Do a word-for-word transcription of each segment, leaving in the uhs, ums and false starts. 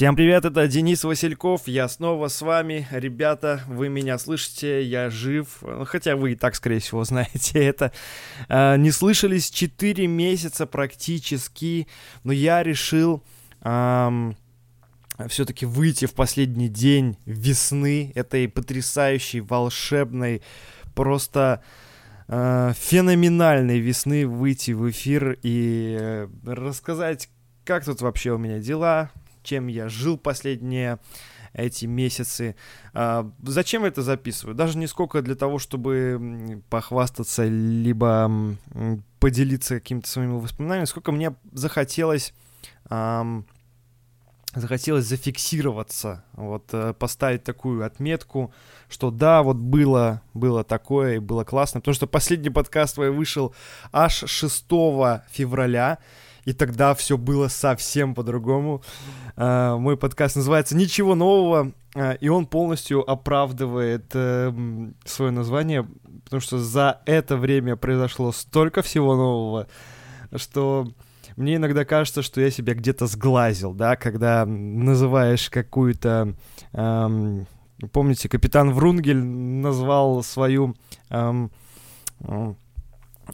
Всем привет, это Денис Васильков, я снова с вами. Ребята, вы меня слышите, я жив, хотя вы и так, скорее всего, знаете это. Не слышались четыре месяца практически, но я решил эм, все-таки выйти в последний день весны, этой потрясающей, волшебной, просто... феноменальной весны выйти в эфир и рассказать, как тут вообще у меня дела, чем я жил последние эти месяцы. Зачем я это записываю? Даже не сколько для того, чтобы похвастаться, либо поделиться какими-то своими воспоминаниями, сколько мне захотелось... захотелось зафиксироваться, вот поставить такую отметку, что да, вот было, было такое, и было классно, потому что последний подкаст твой вышел аж шестого февраля, и тогда все было совсем по-другому. Мой подкаст называется «Ничего нового», и он полностью оправдывает свое название, потому что за это время произошло столько всего нового, что... Мне иногда кажется, что я себя где-то сглазил, да, когда называешь какую-то... Эм, помните, капитан Врунгель назвал свою эм, э,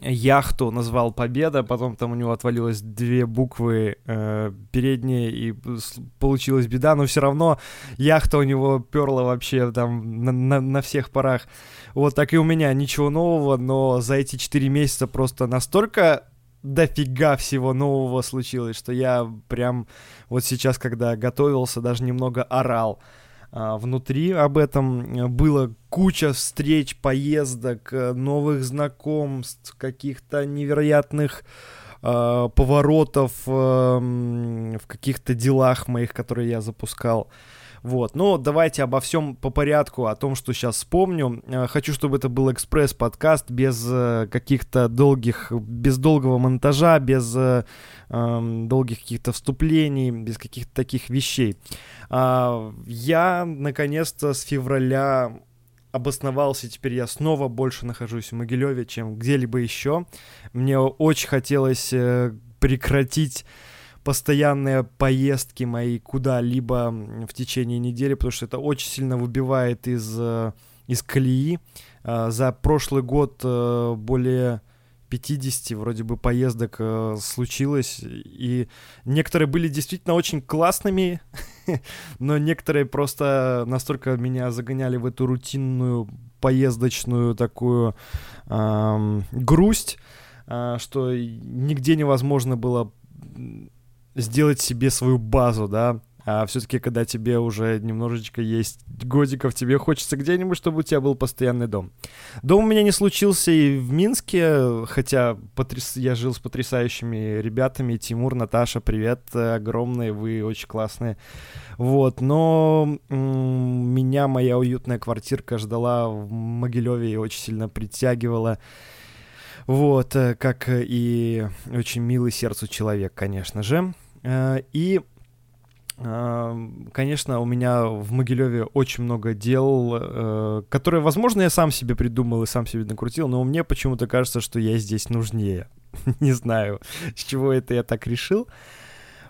яхту, назвал «Победа», потом там у него отвалилось две буквы э, передние, и получилась беда, но все равно яхта у него перла вообще там на, на, на всех парах. Вот так и у меня, ничего нового, но за эти четыре месяца просто настолько... дофига всего нового случилось, что я прям вот сейчас, когда готовился, даже немного орал а, внутри об этом. Было куча встреч, поездок, новых знакомств, каких-то невероятных а, поворотов а, в каких-то делах моих, которые я запускал. Вот, ну давайте обо всем по порядку, о том, что сейчас вспомню. Хочу, чтобы это был экспресс-подкаст, без каких-то долгих, без долгого монтажа, без э, долгих каких-то вступлений, без каких-то таких вещей. Я, наконец-то, с февраля обосновался, теперь я снова больше нахожусь в Могилеве, чем где-либо еще. Мне очень хотелось прекратить... постоянные поездки мои куда-либо в течение недели, потому что это очень сильно выбивает из, из колеи. За прошлый год более пятьдесят вроде бы поездок случилось, и некоторые были действительно очень классными, но некоторые просто настолько меня загоняли в эту рутинную поездочную такую эм, грусть, э, что нигде невозможно было... сделать себе свою базу, да, а все-таки, когда тебе уже немножечко есть годиков, тебе хочется где-нибудь, чтобы у тебя был постоянный дом. Дом у меня не случился и в Минске, хотя потряс... я жил с потрясающими ребятами, Тимур, Наташа, привет, огромные, вы очень классные, вот, но м-м, меня моя уютная квартирка ждала в Могилеве и очень сильно притягивала. Вот, как и очень милый сердцу человек, конечно же. И, конечно, у меня в Могилеве очень много дел, которые, возможно, я сам себе придумал и сам себе накрутил, но мне почему-то кажется, что я здесь нужнее. Не знаю, с чего это я так решил.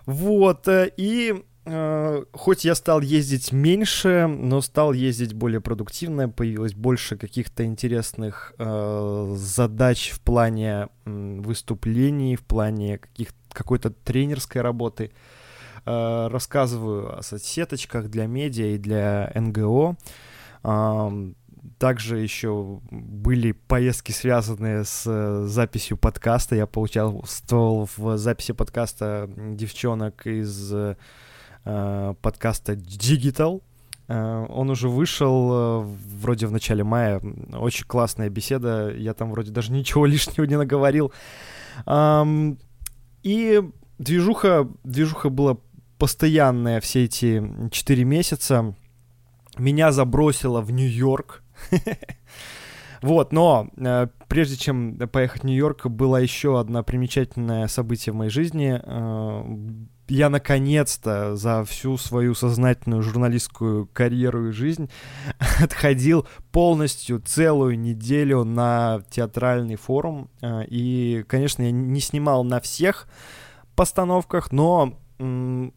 Вот, и... Хоть я стал ездить меньше, но стал ездить более продуктивно, появилось больше каких-то интересных э, задач в плане э, выступлений, в плане каких, какой-то тренерской работы. Э, рассказываю о соцсеточках для медиа и для эн гэ о. Э, также еще были поездки, связанные с записью подкаста. Я поучаствовал в записи подкаста девчонок из... подкаста Digital. Он уже вышел вроде в начале мая. Очень классная беседа. Я там вроде даже ничего лишнего не наговорил. И движуха, движуха была постоянная все эти четыре месяца. Меня забросило в Нью-Йорк. Вот, но э, прежде чем поехать в Нью-Йорк, было еще одно примечательное событие в моей жизни. Э, я, наконец-то, за всю свою сознательную журналистскую карьеру и жизнь отходил полностью целую неделю на театральный форум. Э, и, конечно, я не снимал на всех постановках, но... М-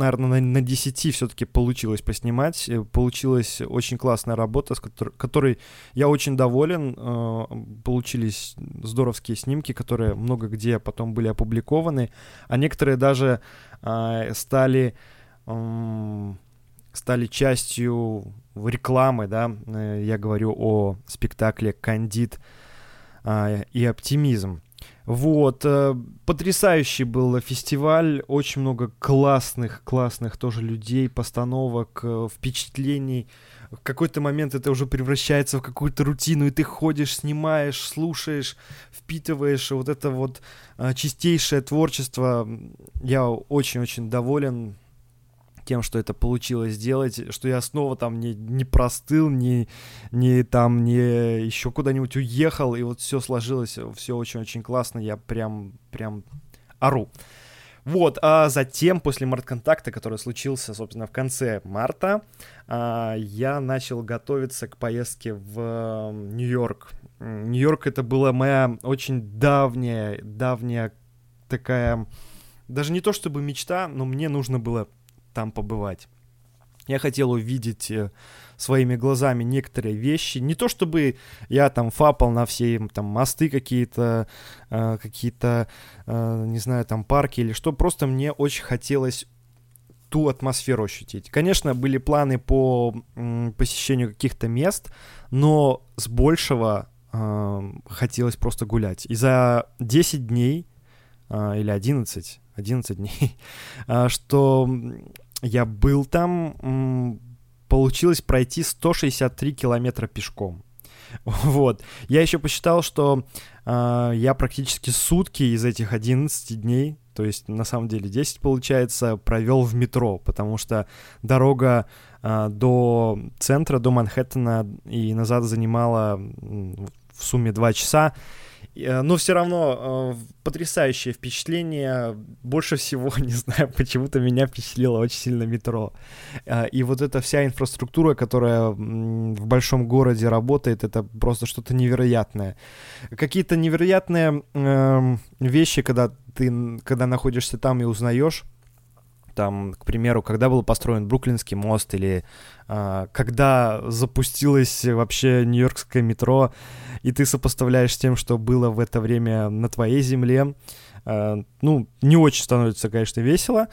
наверное, на, на десяти все-таки получилось поснимать. Получилась очень классная работа, с которой, которой я очень доволен. Получились здоровские снимки, которые много где потом были опубликованы. А некоторые даже стали, стали частью рекламы. Да? Я говорю о спектакле «Кандид и оптимизм». Вот, потрясающий был фестиваль, очень много классных, классных тоже людей, постановок, впечатлений. В какой-то момент это уже превращается в какую-то рутину, и ты ходишь, снимаешь, слушаешь, впитываешь, и вот это вот чистейшее творчество. Я очень-очень доволен тем, что это получилось сделать, что я снова там не, не простыл, не, не там, не еще куда-нибудь уехал, и вот все сложилось, все очень-очень классно, я прям, прям ору. Вот, а затем, после Март-Контакта, который случился, собственно, в конце марта, я начал готовиться к поездке в Нью-Йорк. Нью-Йорк — это была моя очень давняя, давняя такая, даже не то чтобы мечта, но мне нужно было там побывать. Я хотел увидеть своими глазами некоторые вещи. Не то чтобы я там фапал на все там мосты какие-то, э, какие-то, э, не знаю, там парки или что. Просто мне очень хотелось ту атмосферу ощутить. Конечно, были планы по м, посещению каких-то мест, но с большего э, хотелось просто гулять. И за десять дней э, или одиннадцать одиннадцать дней, что я был там, получилось пройти сто шестьдесят три километра пешком. Вот. Я еще посчитал, что я практически сутки из этих одиннадцати дней, то есть на самом деле десять получается, провел в метро, потому что дорога до центра, до Манхэттена и назад занимала в сумме два часа. Но все равно э, потрясающее впечатление. Больше всего, не знаю, почему-то меня впечатлило очень сильно метро. Э, и вот эта вся инфраструктура, которая м, в большом городе работает, это просто что-то невероятное. Какие-то невероятные э, вещи, когда ты когда находишься там и узнаешь. Там, к примеру, когда был построен Бруклинский мост, или э, когда запустилось вообще Нью-Йоркское метро, и ты сопоставляешь с тем, что было в это время на твоей земле, э, ну, не очень становится, конечно, весело,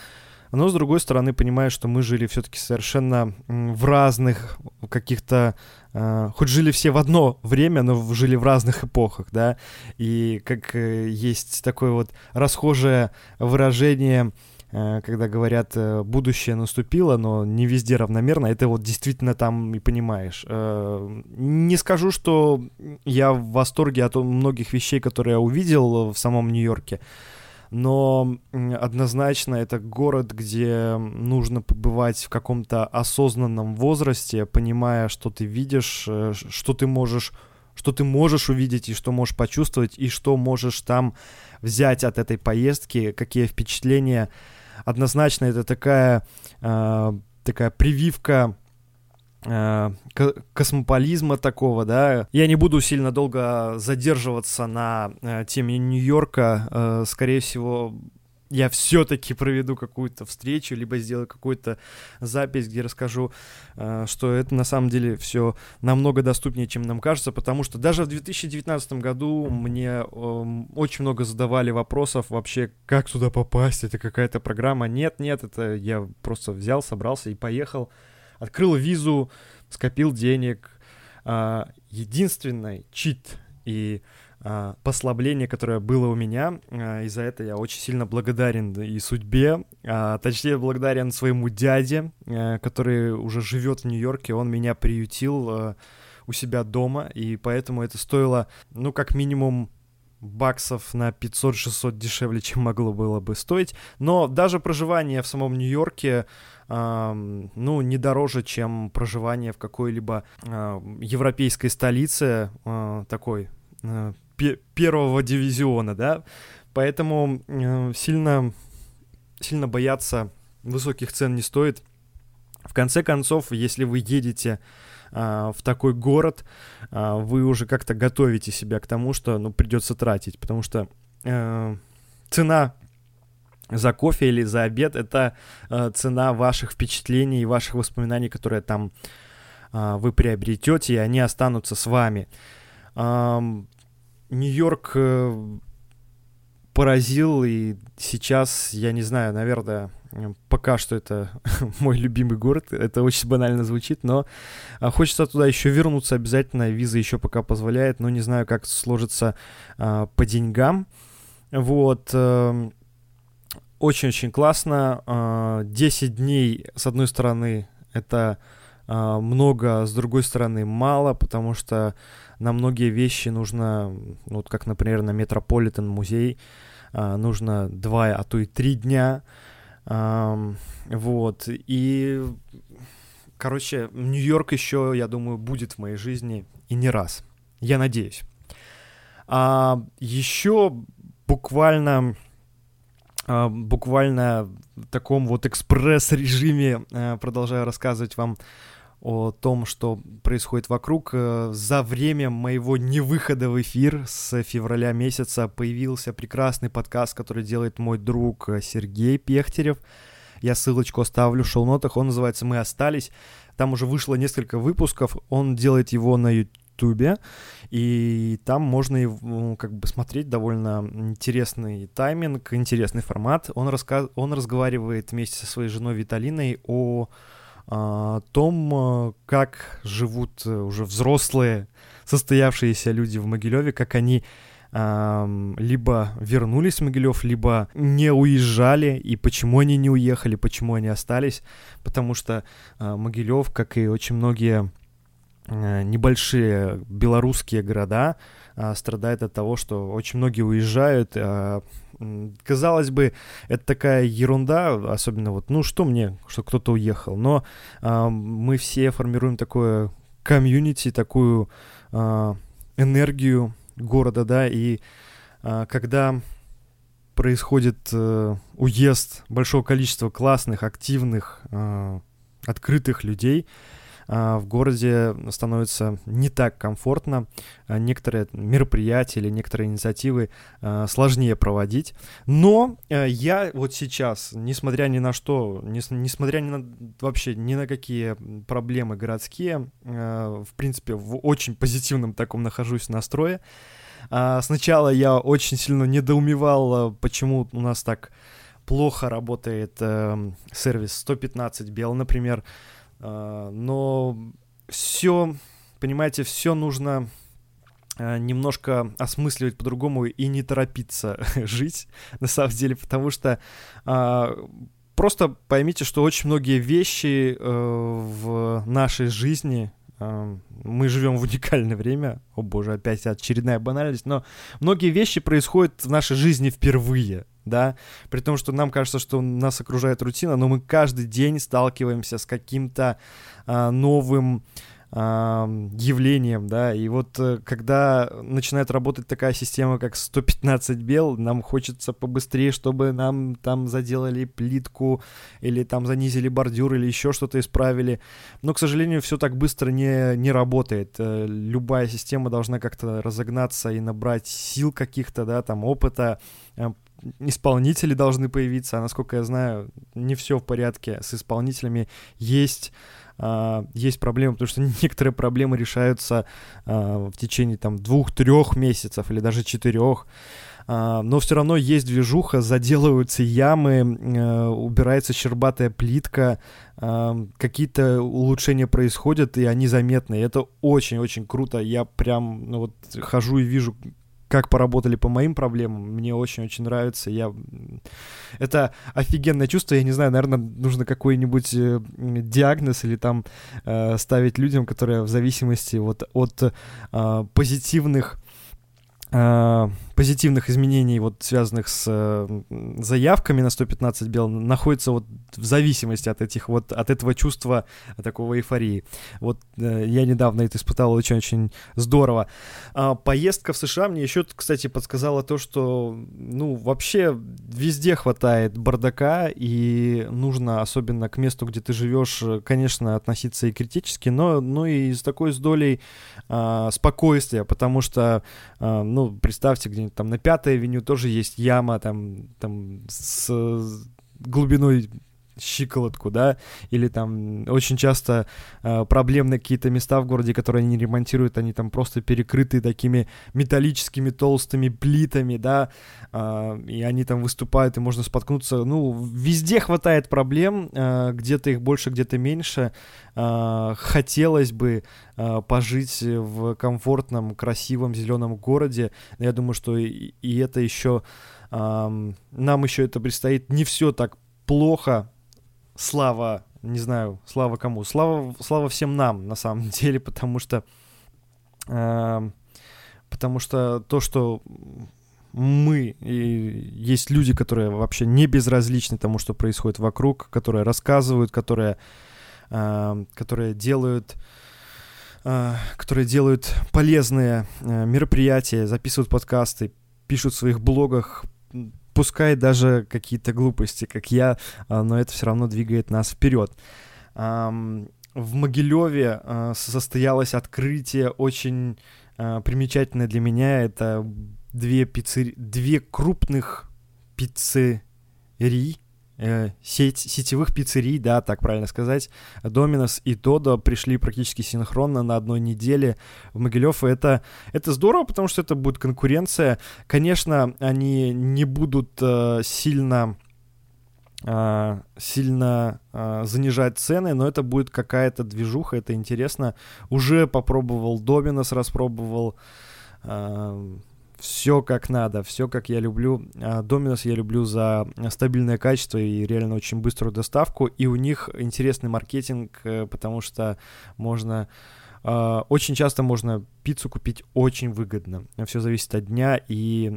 но, с другой стороны, понимаешь, что мы жили все-таки совершенно в разных каких-то... Э, хоть жили все в одно время, но жили в разных эпохах, да, и как э, есть такое вот расхожее выражение... Когда говорят, будущее наступило, но не везде равномерно, это вот действительно там и понимаешь. Не скажу, что я в восторге от многих вещей, которые я увидел в самом Нью-Йорке, но однозначно это город, где нужно побывать в каком-то осознанном возрасте, понимая, что ты видишь, что ты можешь, что ты можешь увидеть и что можешь почувствовать, и что можешь там взять от этой поездки, какие впечатления. Однозначно это такая, э, такая прививка э, космополизма такого, да. Я не буду сильно долго задерживаться на э, теме Нью-Йорка. Э, скорее всего, я все-таки проведу какую-то встречу, либо сделаю какую-то запись, где расскажу, э, что это на самом деле все намного доступнее, чем нам кажется, потому что даже в две тысячи девятнадцатом году мне э, очень много задавали вопросов вообще, как туда попасть, это какая-то программа. Нет, нет, это я просто взял, собрался и поехал, открыл визу, скопил денег. Э, единственный чит и... послабление, которое было у меня, и за это я очень сильно благодарен и судьбе, а, точнее благодарен своему дяде, который уже живет в Нью-Йорке, он меня приютил у себя дома, и поэтому это стоило, ну, как минимум баксов на пятьсот-шестьсот дешевле, чем могло было бы стоить, но даже проживание в самом Нью-Йорке, э, ну, не дороже, чем проживание в какой-либо э, европейской столице, э, такой, э, первого дивизиона, да, поэтому э, сильно, сильно бояться высоких цен не стоит. В конце концов, если вы едете э, в такой город, э, вы уже как-то готовите себя к тому, что, ну, придется тратить, потому что э, цена за кофе или за обед, это э, цена ваших впечатлений и ваших воспоминаний, которые там э, вы приобретете, и они останутся с вами. Эм, Нью-Йорк э, поразил, и сейчас, я не знаю, наверное, пока что это мой любимый город, это очень банально звучит, но хочется туда еще вернуться обязательно, виза еще пока позволяет, но не знаю, как сложится э, по деньгам, вот... Э, Очень-очень классно. десять дней, с одной стороны, это много, с другой стороны, мало, потому что на многие вещи нужно, вот как, например, на Метрополитен-музей, нужно два, а то и три дня. Вот. И, короче, Нью-Йорк еще, я думаю, будет в моей жизни и не раз. Я надеюсь. А еще буквально... Буквально в таком вот экспресс-режиме продолжаю рассказывать вам о том, что происходит вокруг. За время моего невыхода в эфир с февраля месяца появился прекрасный подкаст, который делает мой друг Сергей Пехтерев. Я ссылочку оставлю в шоу-нотах. Он называется «Мы остались». Там уже вышло несколько выпусков. Он делает его на YouTube. И там можно как бы смотреть довольно интересный тайминг, интересный формат. Он, раска... он разговаривает вместе со своей женой Виталиной о, о том, как живут уже взрослые, состоявшиеся люди в Могилеве, как они э, либо вернулись в Могилев, либо не уезжали, и почему они не уехали, почему они остались. Потому что э, Могилев, как и очень многие... небольшие белорусские города а, страдают от того, что очень многие уезжают. А, казалось бы, это такая ерунда, особенно вот, ну что мне, что кто-то уехал, но а, мы все формируем такое комьюнити, такую а, энергию города, да, и а, когда происходит а, уезд большого количества классных, активных, а, открытых людей, в городе становится не так комфортно, некоторые мероприятия или некоторые инициативы сложнее проводить, но я вот сейчас, несмотря ни на что, несмотря ни на, вообще ни на какие проблемы городские, в принципе, в очень позитивном таком нахожусь настрое. Сначала я очень сильно недоумевал, почему у нас так плохо работает сервис сто пятнадцать Бел, например, но все, понимаете, все нужно немножко осмысливать по-другому и не торопиться жить, на самом деле, потому что просто поймите, что очень многие вещи в нашей жизни, мы живем в уникальное время, о боже, опять очередная банальность, но многие вещи происходят в нашей жизни впервые. Да, при том, что нам кажется, что нас окружает рутина, но мы каждый день сталкиваемся с каким-то а, новым а, явлением, да, и вот когда начинает работать такая система, как сто пятнадцать Бел, нам хочется побыстрее, чтобы нам там заделали плитку, или там занизили бордюр, или еще что-то исправили, но, к сожалению, все так быстро не, не работает, любая система должна как-то разогнаться и набрать сил каких-то, да, там, опыта, исполнители должны появиться, а насколько я знаю, не все в порядке с исполнителями, есть, э, есть проблемы, потому что некоторые проблемы решаются э, в течение там двух-трех месяцев или даже четырех, э, но все равно есть движуха, заделываются ямы, э, убирается щербатая плитка, э, какие-то улучшения происходят, и они заметны, и это очень-очень круто, я прям ну, вот хожу и вижу, как поработали по моим проблемам, мне очень-очень нравится, я... это офигенное чувство, я не знаю, наверное, нужно какой-нибудь диагноз или там э, ставить людям, которые в зависимости вот от э, позитивных, э, позитивных изменений, вот связанных с э, заявками на сто пятнадцать Бел, находятся вот в зависимости от этих вот, от этого чувства, от такого эйфории. Вот э, я недавно это испытал, очень-очень здорово. А, поездка в США мне еще, кстати, подсказала то, что, ну, вообще везде хватает бардака, и нужно, особенно к месту, где ты живешь, конечно, относиться и критически, но, но и с такой с долей а, спокойствия, потому что, а, ну, представьте, где очень, там на Пятой авеню тоже есть яма, там, там с глубиной щиколотку, да, или там очень часто э, проблемные какие-то места в городе, которые они ремонтируют, они там просто перекрыты такими металлическими толстыми плитами, да, э, и они там выступают, и можно споткнуться, ну, везде хватает проблем, э, где-то их больше, где-то меньше, э, хотелось бы э, пожить в комфортном, красивом, зеленом городе, но я думаю, что и, и это еще, э, нам еще это предстоит, не все так плохо. Слава, не знаю, слава кому, слава, слава всем нам, на самом деле, потому что, э, потому что то, что мы, и есть люди, которые вообще не безразличны тому, что происходит вокруг, которые рассказывают, которые, э, которые делают, э, которые делают полезные э, мероприятия, записывают подкасты, пишут в своих блогах, пускай даже какие-то глупости, как я, но это все равно двигает нас вперед. В Могилеве состоялось открытие очень примечательное для меня. Это две, пиццери... две крупных пиццерии, сеть... сетевых пиццерий, да, так правильно сказать. Domino's и Додо пришли практически синхронно на одной неделе в Могилев. И это, это здорово, потому что это будет конкуренция. Конечно, они не будут э, сильно, э, сильно э, занижать цены, но это будет какая-то движуха, это интересно. Уже попробовал Domino's, распробовал. Э, Все как надо, все как я люблю. Domino's я люблю за стабильное качество и реально очень быструю доставку. И у них интересный маркетинг, потому что можно очень часто можно пиццу купить очень выгодно. Все зависит от дня и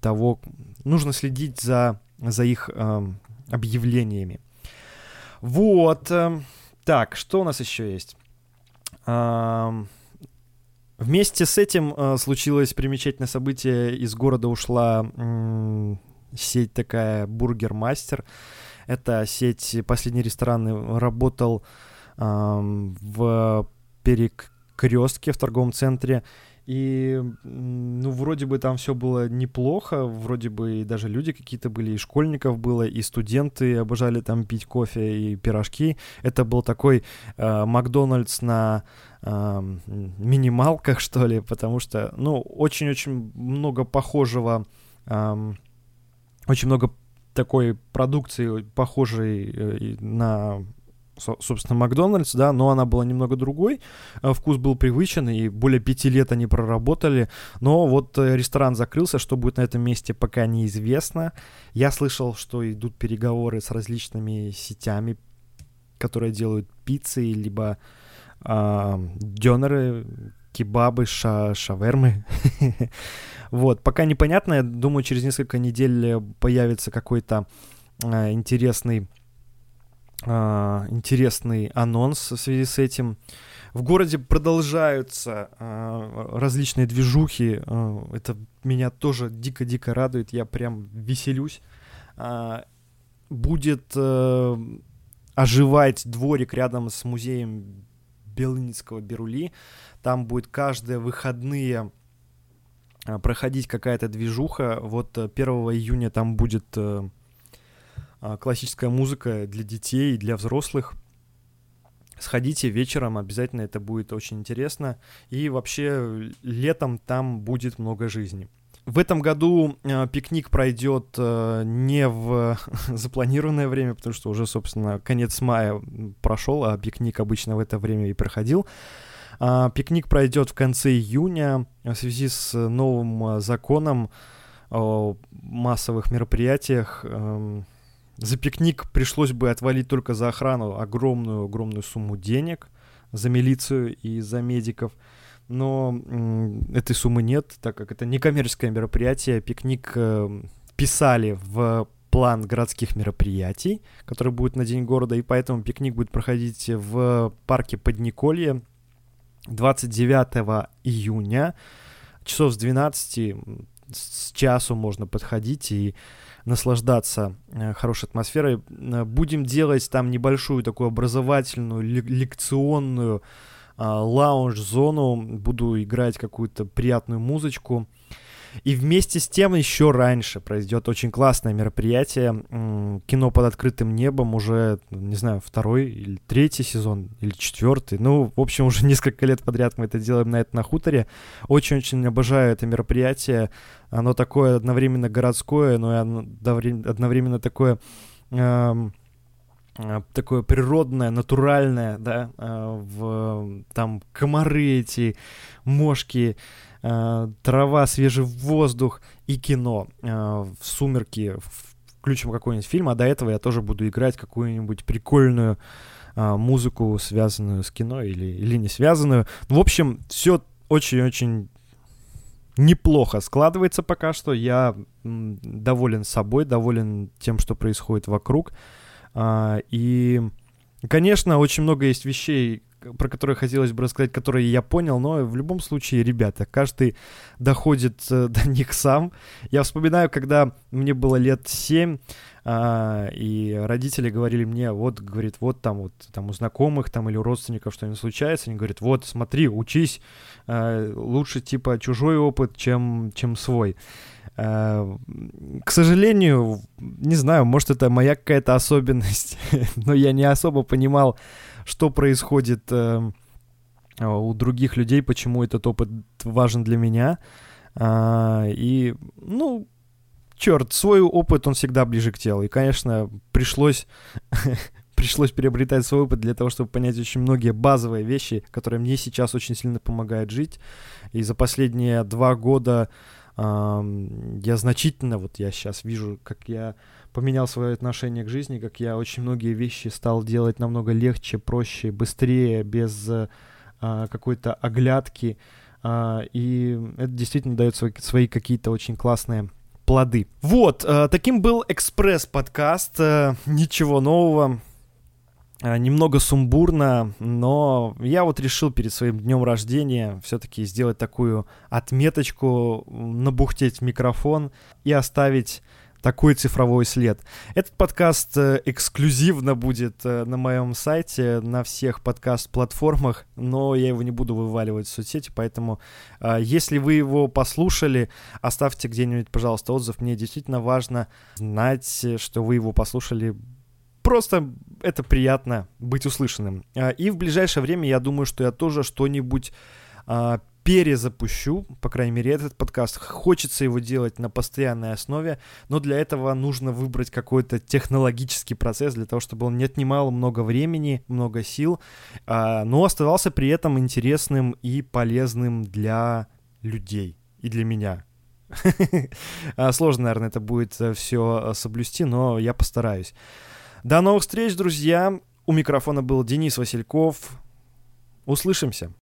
того, нужно следить за, за их объявлениями. Вот. Так, что у нас еще есть? Вместе с этим э, случилось примечательное событие. Из города ушла м- сеть такая «Бургер Мастер». Это сеть, последний ресторан работал э, в Перекрестке, в торговом центре. И, ну, вроде бы там все было неплохо, вроде бы и даже люди какие-то были, и школьников было, и студенты обожали там пить кофе и пирожки. Это был такой э, Макдональдс на э, минималках, что ли, потому что, ну, очень-очень много похожего, э, очень много такой продукции, похожей э, на... собственно, Макдональдс, да, но она была немного другой, вкус был привычен, и более пяти лет они проработали, но вот ресторан закрылся, что будет на этом месте, пока неизвестно. Я слышал, что идут переговоры с различными сетями, которые делают пиццы, либо э, дёнеры, кебабы, ша- шавермы, вот, пока непонятно, я думаю, через несколько недель появится какой-то интересный Uh, интересный анонс в связи с этим. В городе продолжаются uh, различные движухи. Uh, это меня тоже дико-дико радует. Я прям веселюсь. Uh, будет uh, оживать дворик рядом с музеем Белыницкого Бирули. Там будет каждые выходные uh, проходить какая-то движуха. Вот uh, первого июня там будет... Uh, классическая музыка для детей и для взрослых. Сходите вечером, обязательно это будет очень интересно. И вообще летом там будет много жизни. В этом году э, пикник пройдет э, не в запланированное время, потому что уже, собственно, конец мая прошел, а пикник обычно в это время и проходил. Э, пикник пройдет в конце июня в связи с новым законом о массовых мероприятиях. Э, За пикник пришлось бы отвалить только за охрану огромную-огромную сумму денег, за милицию и за медиков, но м- этой суммы нет, так как это некоммерческое мероприятие. Пикник э, писали в план городских мероприятий, который будет на День города, и поэтому пикник будет проходить в парке Подниколье двадцать девятого июня, часов с двенадцати, с часу можно подходить и наслаждаться э, хорошей атмосферой. Будем делать там небольшую такую образовательную, лек- лекционную э, лаунж-зону. Буду играть какую-то приятную музычку. И вместе с тем еще раньше произойдет очень классное мероприятие «Кино под открытым небом», уже, не знаю, второй или третий сезон, или четвертый. Ну, в общем, уже несколько лет подряд мы это делаем на это на хуторе. Очень-очень обожаю это мероприятие. Оно такое одновременно городское, но и одновременно такое... Эм... такое природное, натуральное, да, в, там комары эти, мошки, трава, свежий воздух и кино. В «Сумерки» включим какой-нибудь фильм, а до этого я тоже буду играть какую-нибудь прикольную музыку, связанную с кино или, или не связанную. В общем, все очень-очень неплохо складывается пока что. Я доволен собой, доволен тем, что происходит вокруг. Uh, и, конечно, очень много есть вещей, про которые хотелось бы рассказать, которые я понял, но в любом случае, ребята, каждый доходит uh, до них сам. Я вспоминаю, когда мне было лет семь, uh, и родители говорили мне, вот, говорит, вот там вот там у знакомых там или у родственников что-нибудь случается, они говорят, вот, смотри, учись, uh, лучше, типа, чужой опыт, чем, чем свой. К сожалению, не знаю, может, это моя какая-то особенность, но я не особо понимал, что происходит у других людей, почему этот опыт важен для меня. И, ну, черт, свой опыт, он всегда ближе к телу. И, конечно, пришлось... Пришлось приобретать свой опыт для того, чтобы понять очень многие базовые вещи, которые мне сейчас очень сильно помогают жить. И за последние два года э, я значительно, вот я сейчас вижу, как я поменял свое отношение к жизни, как я очень многие вещи стал делать намного легче, проще, быстрее, без э, какой-то оглядки. Э, и это действительно дает свои, свои какие-то очень классные плоды. Вот, э, таким был экспресс-подкаст. Э, ничего нового. Немного сумбурно, но я вот решил перед своим днем рождения все-таки сделать такую отметочку, набухтеть в микрофон и оставить такой цифровой след. Этот подкаст эксклюзивно будет на моем сайте, на всех подкаст-платформах, но я его не буду вываливать в соцсети, поэтому если вы его послушали, оставьте где-нибудь, пожалуйста, отзыв. Мне действительно важно знать, что вы его послушали. Просто это приятно быть услышанным. И в ближайшее время я думаю, что я тоже что-нибудь а, перезапущу, по крайней мере, этот подкаст. Хочется его делать на постоянной основе, но для этого нужно выбрать какой-то технологический процесс, для того, чтобы он не отнимал много времени, много сил, а, но оставался при этом интересным и полезным для людей и для меня. Сложно, наверное, это будет все соблюсти, но я постараюсь. До новых встреч, друзья. У микрофона был Денис Васильков. Услышимся.